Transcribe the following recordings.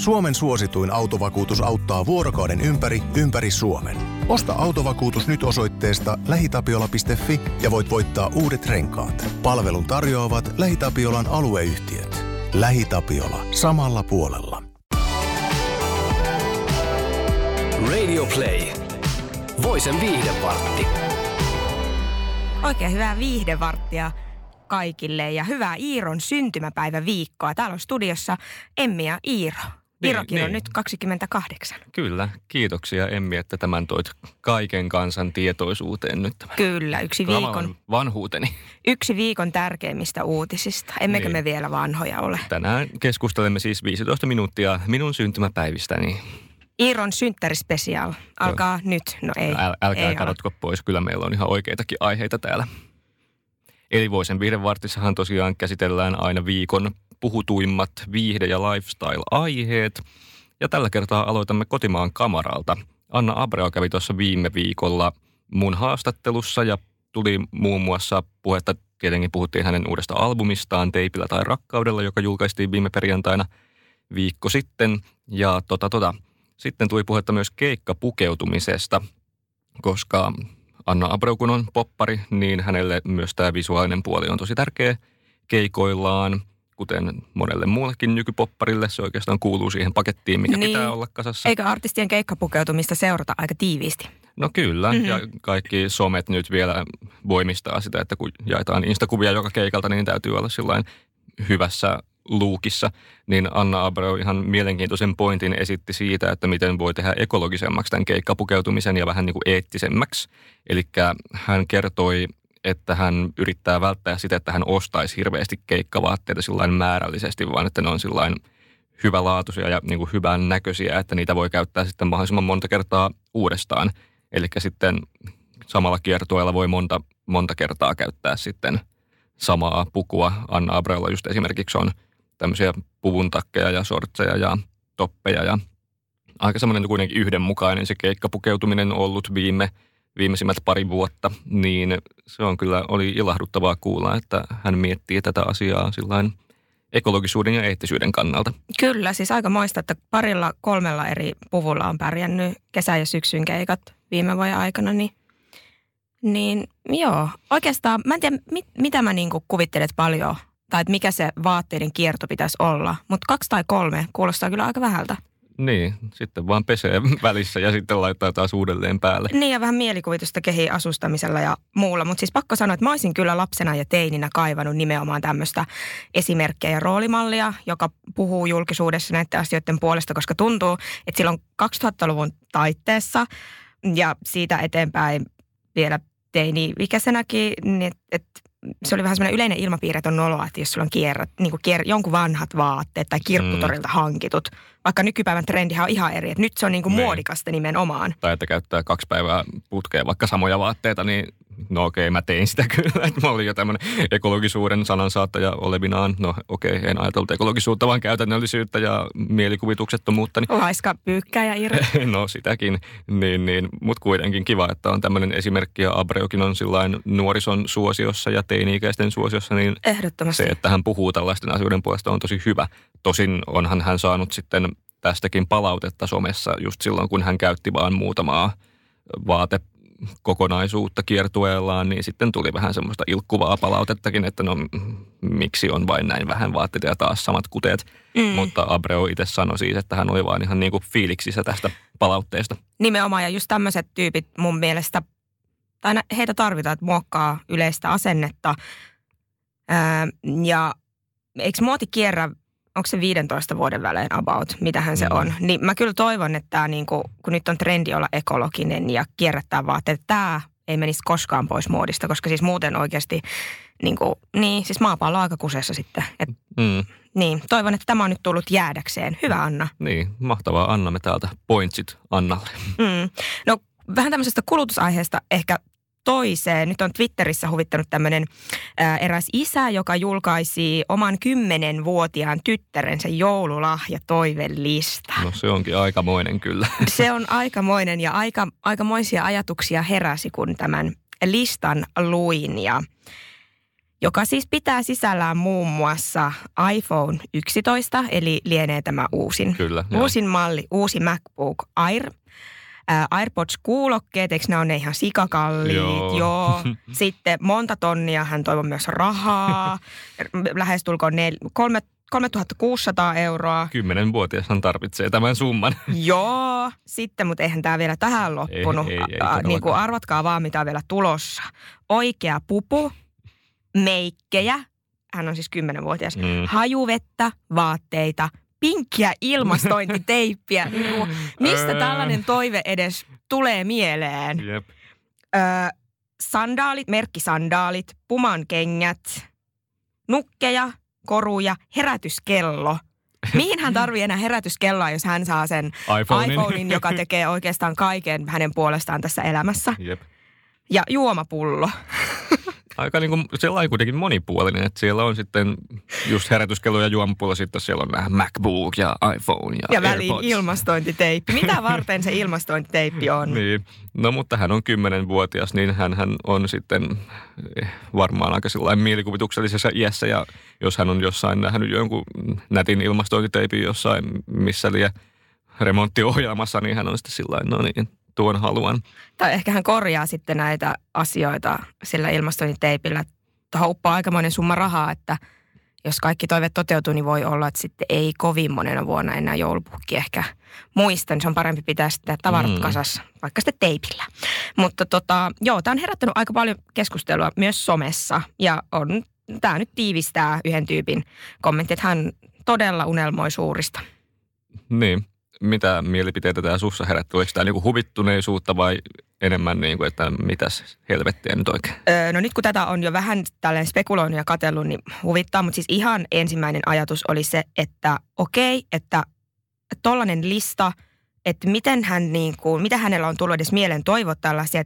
Suomen suosituin autovakuutus auttaa vuorokauden ympäri Suomen. Osta autovakuutus nyt osoitteesta lähitapiola.fi ja voit voittaa uudet renkaat. Palvelun tarjoavat Lähi-Tapiolan alueyhtiöt. Lähi-Tapiola samalla puolella. Radio Play. Voisen viihdevartti. Oikein hyvää viihdevarttia kaikille ja hyvää Iiron syntymäpäiväviikkoa. Täällä on studiossa Emmi ja Iiro. Iirokin on nyt 28. Kyllä, kiitoksia Emmi, että tämän toit kaiken kansan tietoisuuteen nyt. Tämän. Kyllä, vanhuuteni. Yksi viikon tärkeimmistä uutisista. Emmekö me vielä vanhoja ole? Tänään keskustelemme siis 15 minuuttia minun syntymäpäivistäni. Iiron synttärispesiaal. Alkaa nyt. No ei. Älkää kadotko pois. Kyllä meillä on ihan oikeitakin aiheita täällä. Eli Voisen viihdevartissahan tosiaan käsitellään aina viikon puhutuimmat viihde- ja lifestyle-aiheet. Ja tällä kertaa aloitamme kotimaan kamaralta. Anna Abreu kävi tuossa viime viikolla mun haastattelussa ja tuli muun muassa puhetta. Tietenkin puhuttiin hänen uudesta albumistaan Teipillä tai rakkaudella, joka julkaistiin viime perjantaina viikko sitten. Ja Sitten tuli puhetta myös keikkapukeutumisesta, koska Anna Abreu kun on poppari, niin hänelle myös tämä visuaalinen puoli on tosi tärkeä keikoillaan, kuten monelle muullekin nykypopparille. Se oikeastaan kuuluu siihen pakettiin, mikä pitää olla kasassa. Eikä artistien keikkapukeutumista seurata aika tiiviisti? No kyllä, ja kaikki somet nyt vielä voimistaa sitä, että kun jaetaan instakuvia joka keikalta, niin täytyy olla sillain hyvässä luukissa, niin Anna Abreu ihan mielenkiintoisen pointin esitti siitä, että miten voi tehdä ekologisemmaksi tämän keikkapukeutumisen ja vähän niin kuin eettisemmäksi. Eli hän kertoi, että hän yrittää välttää sitä, että hän ostaisi hirveästi keikkavaatteita sillain määrällisesti, vaan että ne on sillain hyvälaatuisia ja niin kuin hyvän näköisiä, että niitä voi käyttää sitten mahdollisimman monta kertaa uudestaan. Eli sitten samalla kiertueella voi monta kertaa käyttää sitten samaa pukua. Anna Abreulla just esimerkiksi on tämmöisiä puvuntakkeja ja sortseja ja toppeja ja aika semmoinen kuitenkin yhdenmukainen se keikkapukeutuminen ollut viimeisimmät pari vuotta, niin se on kyllä, oli ilahduttavaa kuulla, että hän miettii tätä asiaa sillain ekologisuuden ja eettisyyden kannalta. Kyllä, siis aika moista, että 2-3 eri puvulla on pärjännyt kesä- ja syksyn keikat viime vuoden aikana, niin joo, oikeastaan mä en tiedä, mitä mä niinku kuvittelet paljon, tai että mikä se vaatteiden kierto pitäisi olla, mutta 2 tai 3 kuulostaa kyllä aika vähältä. Niin, sitten vaan pesee välissä ja sitten laittaa taas uudelleen päälle. Niin ja vähän mielikuvitusta kehiin asustamisella ja muulla, mutta siis pakko sanoa, että mä olisin kyllä lapsena ja teininä kaivannut nimenomaan tämmöistä esimerkkiä ja roolimallia, joka puhuu julkisuudessa näiden asioiden puolesta, koska tuntuu, että silloin 2000-luvun taitteessa ja siitä eteenpäin vielä teini-ikäisenäkin, niin että se oli vähän semmoinen yleinen ilmapiiri, että on noloa, että jos sulla on jonkun vanhat vaatteet tai kirpputorilta hankitut, vaikka nykypäivän trendihän on ihan eri, että nyt se on niin kuin muodikasta nimenomaan. Tai että käyttää 2 päivää putkeen vaikka samoja vaatteita, niin no okei, mä tein sitä kyllä, että mä olin jo tämmöinen ekologisuuden sanansaattaja olevinaan. No okei, en ajatellut ekologisuutta, vaan käytännöllisyyttä ja mielikuvituksettomuutta. Laiska pyykkää ja irre. No sitäkin, niin, mutta kuitenkin kiva, että on tämmöinen esimerkki ja Abreukin on sillain nuorison suosiossa ja teini-ikäisten suosiossa, niin ehdottomasti. Se, että hän puhuu tällaisten asioiden puolesta on tosi hyvä. Tosin onhan hän saanut sitten tästäkin palautetta somessa just silloin, kun hän käytti vaan muutamaa kokonaisuutta kiertueellaan, niin sitten tuli vähän semmoista ilkkuvaa palautettakin, että no miksi on vain näin vähän vaatteita ja taas samat kuteet. Mutta Abreu itse sanoi siis, että hän oli vaan ihan niin kuin fiiliksissä tästä palautteesta. Nimenomaan ja just tämmöiset tyypit mun mielestä, tai heitä tarvitaan, että muokkaa yleistä asennetta. Ja eikö muoti kierrä, onko se 15 vuoden välein about, mitähän se on. Niin mä kyllä toivon, että tämä niinku, kun nyt on trendi olla ekologinen ja kierrättää vaatteet, tämä ei menisi koskaan pois muodista, koska siis muuten oikeasti, siis maapallo on aika kusessa sitten. Niin, toivon, että tämä on nyt tullut jäädäkseen. Hyvä Anna. Niin, mahtavaa. Annamme täältä pointsit Annalle. No vähän tämmöisestä kulutusaiheesta ehkä toiseen. Nyt on Twitterissä huvittanut tämmöinen eräs isä, joka julkaisi oman 10-vuotiaan tyttärensä joululahjatoivelista. No se onkin aikamoinen kyllä. Se on aikamoinen ja aikamoisia ajatuksia heräsi, kun tämän listan luin. Ja joka siis pitää sisällään muun muassa iPhone 11, eli lienee tämä uusin. Kyllä, uusin joo. Malli, uusi MacBook Air. AirPods-kuulokkeet, eikö nämä ole ihan sikakalliit? Joo. Sitten monta tonnia hän toivoi myös rahaa. Lähestulkoon 3 600 €. 10-vuotiashan tarvitsee tämän summan. Joo. Sitten, mutta eihän tämä vielä tähän loppunut. Ei, niin kuin arvatkaa vaan, mitä on vielä tulossa. Oikea pupu, meikkejä, hän on siis 10-vuotias, hajuvettä, vaatteita, pinkkiä ilmastointiteippiä. Niin, mistä tällainen toive edes tulee mieleen? Jep. Sandaalit, merkkisandaalit, puman kengät, nukkeja, koruja, herätyskello. Mihin hän tarvii enää herätyskelloa, jos hän saa sen iPhonein, joka tekee oikeastaan kaiken hänen puolestaan tässä elämässä. Jep. Ja juomapullo. Aika niin kuin, sellainen kuitenkin monipuolinen, että siellä on sitten just herätyskello ja juomapulla, sitten siellä on nämä MacBook ja iPhone ja AirPods. Ja väliin ilmastointiteippi. Mitä varten se ilmastointiteippi on? Niin, no mutta hän on 10-vuotias, niin hän on sitten varmaan aika sellainen mielikuvituksellisessa iässä. Ja jos hän on jossain nähnyt jonkun nätin ilmastointiteipin jossain missä liian remonttiohjelmassa, niin hän on sitten sillain, no niin. Tuon haluan. Tai ehkä hän korjaa sitten näitä asioita sillä ilmastointiteipillä. Hauppaa aikamoinen summa rahaa, että jos kaikki toiveet toteutuu, niin voi olla, että sitten ei kovin monena vuonna enää joulupukki ehkä muista. Niin se on parempi pitää sitten tavarat kasassa, vaikka sitten teipillä. Mutta tämä on herättänyt aika paljon keskustelua myös somessa. Ja tämä nyt tiivistää yhden tyypin kommentti, että hän todella unelmoi suurista. Niin. Mitä mielipiteitä tämä sussa herätti? Oliko tämä niinku huvittuneisuutta vai enemmän, niinku, että mitäs helvettiä nyt oikein? No nyt kun tätä on jo vähän tälleen spekuloinut ja katsellut, niin huvittaa. Mutta siis ihan ensimmäinen ajatus oli se, että okei, että tollainen lista, että miten hän niinku, mitä hänellä on tullut edes mieleen toivoa tällaisia,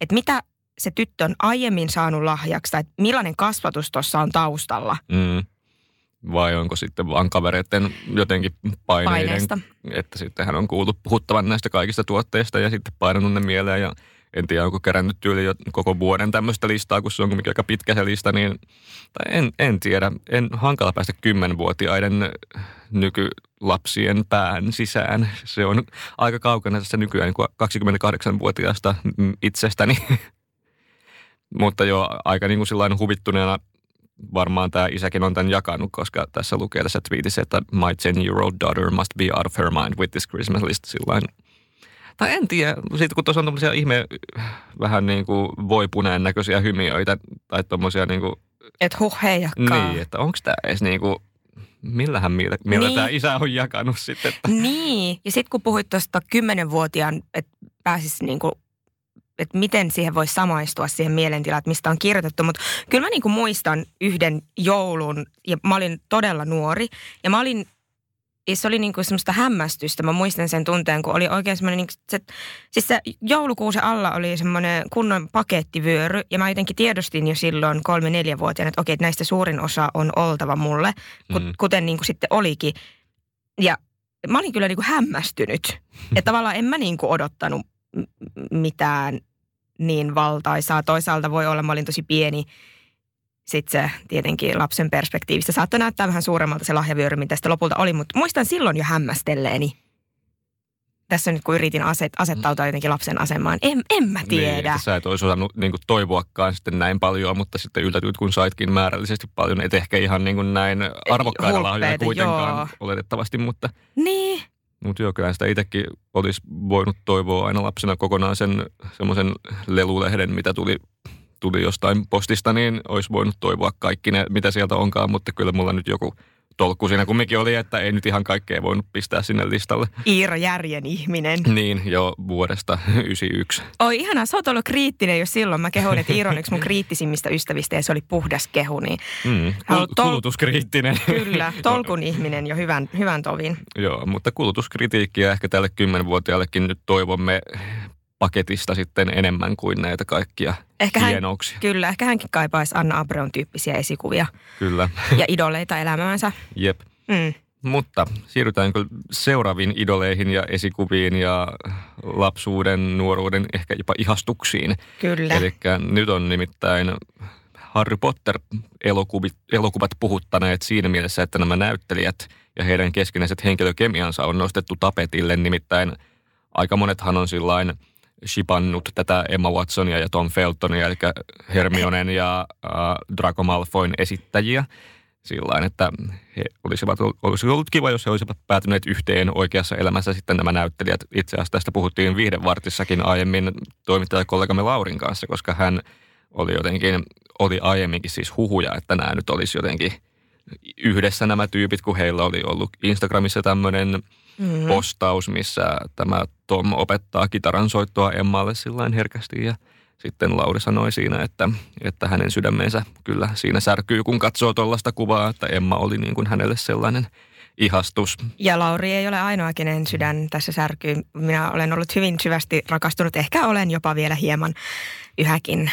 että mitä se tyttö on aiemmin saanut lahjaksi, että millainen kasvatus tuossa on taustalla. Mm. Vai onko sitten vaan kavereiden jotenkin paineista, että sitten hän on kuullut puhuttavan näistä kaikista tuotteista ja sitten painanut ne mieleen. Ja en tiedä, onko kerännyt tyyli jo koko vuoden tämmöistä listaa, kun se on kuitenkin aika pitkä se lista. Niin, tai en tiedä, en hankala päästä 10-vuotiaiden nykylapsien pään sisään. Se on aika kaukana tässä nykyään niin 28-vuotiaasta itsestäni. Mutta jo aika niin kuin sillain huvittuneena. Varmaan tämä isäkin on tämän jakanut, koska tässä lukee tässä twiitissä, että my 10-year-old daughter must be out of her mind with this Christmas list. Sillain. Tai en tiedä, sitten kun tuossa on tommosia ihme vähän niin kuin voipuneen näköisiä hymiöitä tai tommosia niin kuin... Että huh heijakkaa. Niin, että onko tämä edes niin kuin, millähän millä niin. Tämä isä on jakanut sitten. Että... Niin, ja sitten kun puhuit tuosta 10-vuotiaan, että pääsisi niin kuin... että miten siihen voi samaistua siihen mielentilaan, mistä on kirjoitettu. Mutta kyllä mä niinku muistan yhden joulun, ja mä olin todella nuori, ja mä olin, ja se oli niinku semmoista hämmästystä. Mä muistan sen tunteen, kun oli oikein semmoinen, niinku se, siis se joulukuusen alla oli semmoinen kunnon pakettivyöry, ja mä jotenkin tiedostin jo silloin 3-4-vuotiaana, että okei, että näistä suurin osa on oltava mulle, kuten niinku sitten olikin. Ja mä olin kyllä niinku hämmästynyt, että tavallaan en mä niinku odottanut mitään niin valtaisaa. Toisaalta voi olla, mä olin tosi pieni. Sitten se tietenkin lapsen perspektiivistä saattoi näyttää vähän suuremmalta se lahjavyöry, mitä sitä lopulta oli, mutta muistan silloin jo hämmästelleeni. Tässä nyt kun yritin asettautua jotenkin lapsen asemaan, en mä tiedä. Niin, sä et olisi osannut niin kuin toivoakaan sitten näin paljon, mutta sitten yllätyit, kun saitkin määrällisesti paljon, et ehkä ihan niin kuin näin arvokkaita lahjoja kuitenkaan joo. Oletettavasti, mutta... Niin. Mutta joo, kyllä sitä itsekin olisi voinut toivoa aina lapsena kokonaan sen semmoisen lelulehden, mitä tuli jostain postista, niin olisi voinut toivoa kaikki ne, mitä sieltä onkaan. Mutta kyllä mulla nyt joku tolkku siinä kumminkin oli, että ei nyt ihan kaikkea voinut pistää sinne listalle. Iiro Järjen ihminen. Niin, joo, vuodesta 1991. Oi ihanaa, sä oot ollut kriittinen jo silloin. Mä kehoin, että Iiro on yksi mun kriittisimmistä ystävistä ja se oli puhdas kehu. Niin kulutuskriittinen. Kyllä, tolkun ihminen jo hyvän tovin. Joo, mutta kulutuskritiikkiä ehkä tälle 10-vuotiaallekin nyt toivomme paketista sitten enemmän kuin näitä kaikkia hienouksia. Kyllä, ehkä hänkin kaipaisi Anna Abreun tyyppisiä esikuvia. Kyllä. Ja idoleita elämäänsä. Jep. Mm. Mutta siirrytään kyllä seuraaviin idoleihin ja esikuviin ja lapsuuden, nuoruuden, ehkä jopa ihastuksiin. Kyllä. Eli nyt on nimittäin Harry Potter-elokuvat puhuttaneet siinä mielessä, että nämä näyttelijät ja heidän keskinäiset henkilökemiansa on nostettu tapetille. Nimittäin aika monethan on sillain shipannut tätä Emma Watsonia ja Tom Feltonia, eli Hermionen ja Draco Malfoyn esittäjiä. Sillain, että he olisi ollut kiva, jos he olisivat päätyneet yhteen oikeassa elämässä sitten nämä näyttelijät. Itse asiassa tästä puhuttiin Viihdevartissakin aiemmin toimittajakollegamme Laurin kanssa, koska hän oli aiemminkin siis huhuja, että nämä nyt olisi jotenkin yhdessä nämä tyypit, kun heillä oli ollut Instagramissa tämmöinen postaus, missä tämä Tom opettaa kitaransoittoa Emmalle sillain herkästi ja sitten Lauri sanoi siinä, että hänen sydämensä kyllä siinä särkyy, kun katsoo tuollaista kuvaa, että Emma oli niin kuin hänelle sellainen ihastus. Ja Lauri ei ole ainoa, kenen sydän tässä särkyy. Minä olen ollut hyvin syvästi rakastunut, ehkä olen jopa vielä hieman yhäkin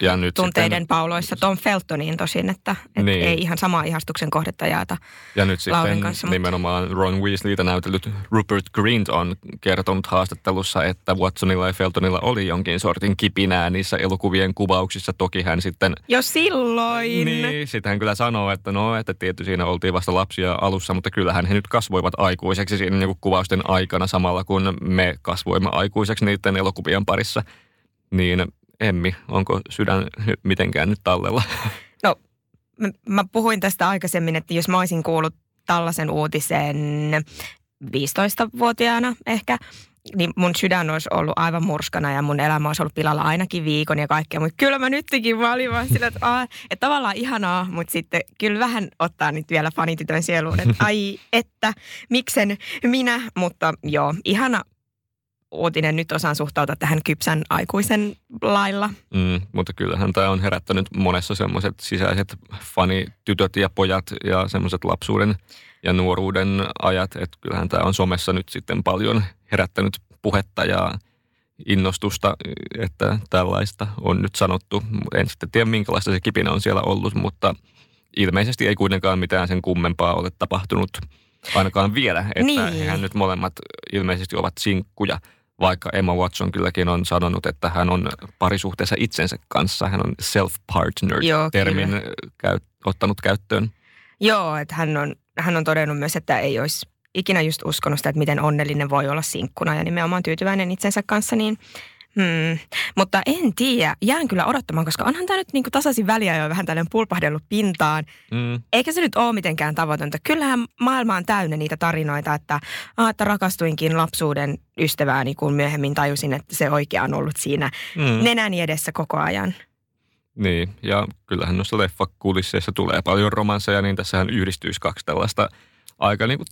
ja nyt tunteiden sitten pauloissa Tom Feltoniin tosin, että niin. Ei ihan samaa ihastuksen kohdetta jaata ja nyt Laurin sitten kanssa. Nimenomaan Ron Weasleytä näytellyt Rupert Grint on kertonut haastattelussa, että Watsonilla ja Feltonilla oli jonkin sortin kipinää niissä elokuvien kuvauksissa. Toki hän sitten jo silloin. Niin, sitten hän kyllä sanoo, että no, että tietty siinä oltiin vasta lapsia alussa, mutta kyllähän he nyt kasvoivat aikuiseksi siinä niin kuin kuvausten aikana samalla kun me kasvoimme aikuiseksi niiden elokuvien parissa. Niin, Emmi, onko sydän mitenkään nyt tallella? No, mä puhuin tästä aikaisemmin, että jos mä olisin kuullut tällaisen uutisen 15-vuotiaana ehkä, niin mun sydän olisi ollut aivan murskana ja mun elämä olisi ollut pilalla ainakin viikon ja kaikkea. Mutta kyllä mä nytkin vaan sillä, että tavallaan ihanaa, mutta sitten kyllä vähän ottaa nyt vielä fanitytön sieluun, että ai, että miksen minä, mutta joo, ihana uutinen, nyt osaan suhtautua tähän kypsän aikuisen lailla. Mutta kyllähän tämä on herättänyt monessa semmoiset sisäiset fanitytöt ja pojat ja semmoiset lapsuuden ja nuoruuden ajat, että kyllähän tämä on somessa nyt sitten paljon herättänyt puhetta ja innostusta, että tällaista on nyt sanottu. En sitten tiedä, minkälaista se kipinä on siellä ollut, mutta ilmeisesti ei kuitenkaan mitään sen kummempaa ole tapahtunut ainakaan vielä, että niin. Hehän nyt molemmat ilmeisesti ovat sinkkuja. Vaikka Emma Watson kylläkin on sanonut, että hän on parisuhteessa itsensä kanssa. Hän on self-partnered-termin ottanut käyttöön. Joo, että hän on todennut myös, että ei olisi ikinä just uskonut sitä, että miten onnellinen voi olla sinkkuna ja nimenomaan tyytyväinen itsensä kanssa. Niin, mutta en tiedä, jään kyllä odottamaan, koska onhan tämä nyt niinku tasaisin väliä jo vähän tällainen pulpahdellut pintaan. Eikä se nyt ole mitenkään tavoitonta. Kyllähän maailma on täynnä niitä tarinoita, että rakastuinkin lapsuuden ystävääni, kun myöhemmin tajusin, että se oikea on ollut siinä nenäni edessä koko ajan. Niin, ja kyllähän noissa leffakulisseissa tulee paljon romansseja, niin tässähän yhdistyisi kaksi tällaista aika niin kuin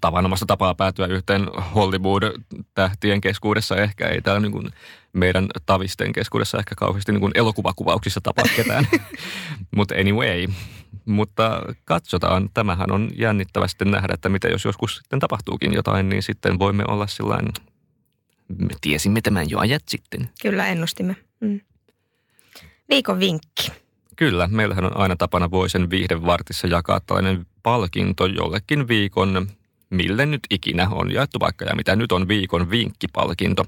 tavanomasta tapaa päätyä yhteen Hollywood-tähtien keskuudessa. Ehkä ei täällä niin kuin meidän tavisten keskuudessa ehkä kauheasti niin kuin elokuvakuvauksissa tapaa ketään. Mutta anyway, mutta katsotaan. Tämähän on jännittävästi nähdä, että mitä jos joskus sitten tapahtuukin jotain, niin sitten voimme olla sillain, me tiesimme tämän jo ajat sitten. Kyllä, ennustimme. Viikon vinkki. Kyllä, meillähän on aina tapana Voisen Viihdevartissa jakaa tällainen palkinto jollekin viikon, mille nyt ikinä on jaettu vaikka ja mitä nyt on viikon vinkkipalkinto.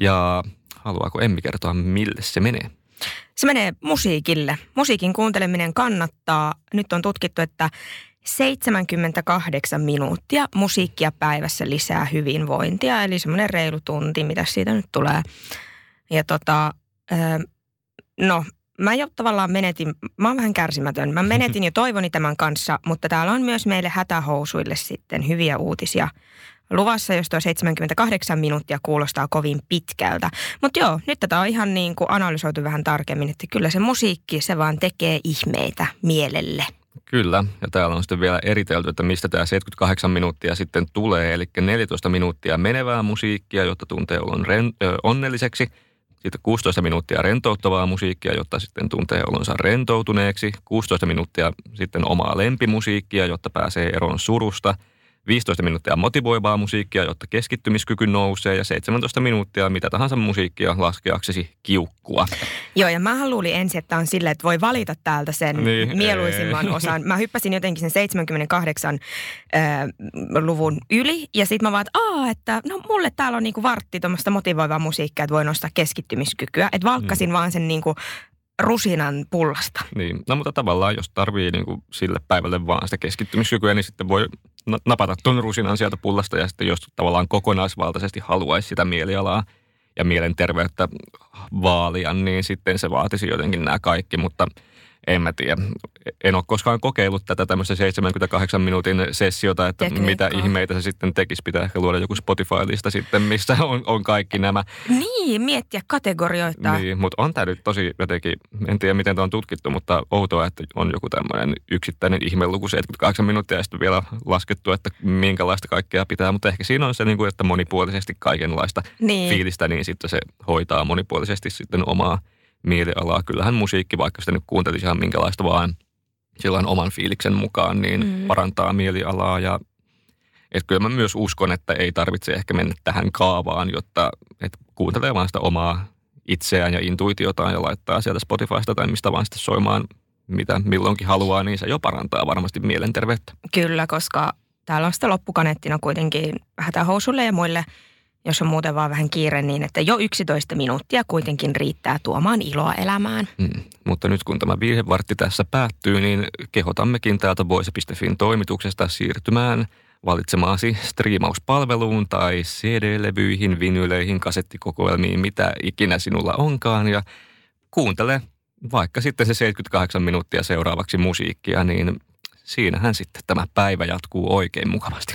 Ja haluaako Emmi kertoa, mille se menee? Se menee musiikille. Musiikin kuunteleminen kannattaa. Nyt on tutkittu, että 78 minuuttia musiikkia päivässä lisää hyvinvointia. Eli semmoinen reilu tunti, mitä siitä nyt tulee. Ja mä jo tavallaan mä oon vähän kärsimätön. Mä menetin jo toivoni tämän kanssa, mutta täällä on myös meille hätähousuille sitten hyviä uutisia luvassa, jos tuo 78 minuuttia kuulostaa kovin pitkältä. Mutta joo, nyt tätä on ihan niin kuin analysoitu vähän tarkemmin, että kyllä se musiikki, se vaan tekee ihmeitä mielelle. Kyllä, ja täällä on sitten vielä eritelty, että mistä tämä 78 minuuttia sitten tulee, eli 14 minuuttia menevää musiikkia, jotta tuntee olon onnelliseksi. Sitten 16 minuuttia rentouttavaa musiikkia, jotta sitten tuntee olonsa rentoutuneeksi. 16 minuuttia sitten omaa lempimusiikkia, jotta pääsee eroon surusta. 15 minuuttia motivoivaa musiikkia, jotta keskittymiskyky nousee, ja 17 minuuttia mitä tahansa musiikkia laskeaksesi kiukkua. Joo, ja mähän luulin ensin, että on silleen, että voi valita täältä sen niin, mieluisimman osan. Mä hyppäsin jotenkin sen 78 luvun yli, ja sit mä vaan, että no mulle täällä on niinku vartti tuommoista motivoivaa musiikkia, että voi nostaa keskittymiskykyä. Että valkkasin vaan sen niinku rusinan pullasta. Niin, no mutta tavallaan jos tarvii niinku sille päivälle vaan sitä keskittymiskykyä, niin sitten voi napata ton rusinan sieltä pullasta, ja sitten jos tavallaan kokonaisvaltaisesti haluaisi sitä mielialaa ja mielenterveyttä vaalia, niin sitten se vaatisi jotenkin nämä kaikki, mutta en mä tiedä. En ole koskaan kokeillut tätä tämmöistä 78 minuutin sessiota, että tekniikkaa. Mitä ihmeitä se sitten tekisi. Pitää ehkä luoda joku Spotify-lista sitten, missä on kaikki nämä. Niin, miettiä kategorioita. Niin, mutta on tämä nyt tosi jotenkin, en tiedä miten tämä on tutkittu, mutta outoa, että on joku tämmöinen yksittäinen ihmeluku 78 minuuttia ja sitten vielä laskettu, että minkälaista kaikkea pitää. Mutta ehkä siinä on se, että monipuolisesti kaikenlaista fiilistä, niin sitten se hoitaa monipuolisesti sitten omaa mielialaa. Kyllähän musiikki, vaikka sitä nyt kuuntelisi ihan minkälaista vaan silloin oman fiiliksen mukaan, niin parantaa mielialaa. Ja et kyllä mä myös uskon, että ei tarvitse ehkä mennä tähän kaavaan, jotta et kuuntelee vaan sitä omaa itseään ja intuitiotaan ja laittaa sieltä Spotifysta tai mistä vaan sitä soimaan, mitä milloinkin haluaa, niin se jo parantaa varmasti mielenterveyttä. Kyllä, koska täällä on sitä loppukaneettina kuitenkin hätähousuille ja muille, jos on muuten vaan vähän kiire, niin että jo 11 minuuttia kuitenkin riittää tuomaan iloa elämään. Mutta nyt kun tämä viihdevartti tässä päättyy, niin kehotammekin täältä voise.fin toimituksesta siirtymään valitsemaasi striimauspalveluun tai CD-levyihin, vinyleihin, kasettikokoelmiin, mitä ikinä sinulla onkaan. Ja kuuntele vaikka sitten se 78 minuuttia seuraavaksi musiikkia, niin siinähän sitten tämä päivä jatkuu oikein mukavasti.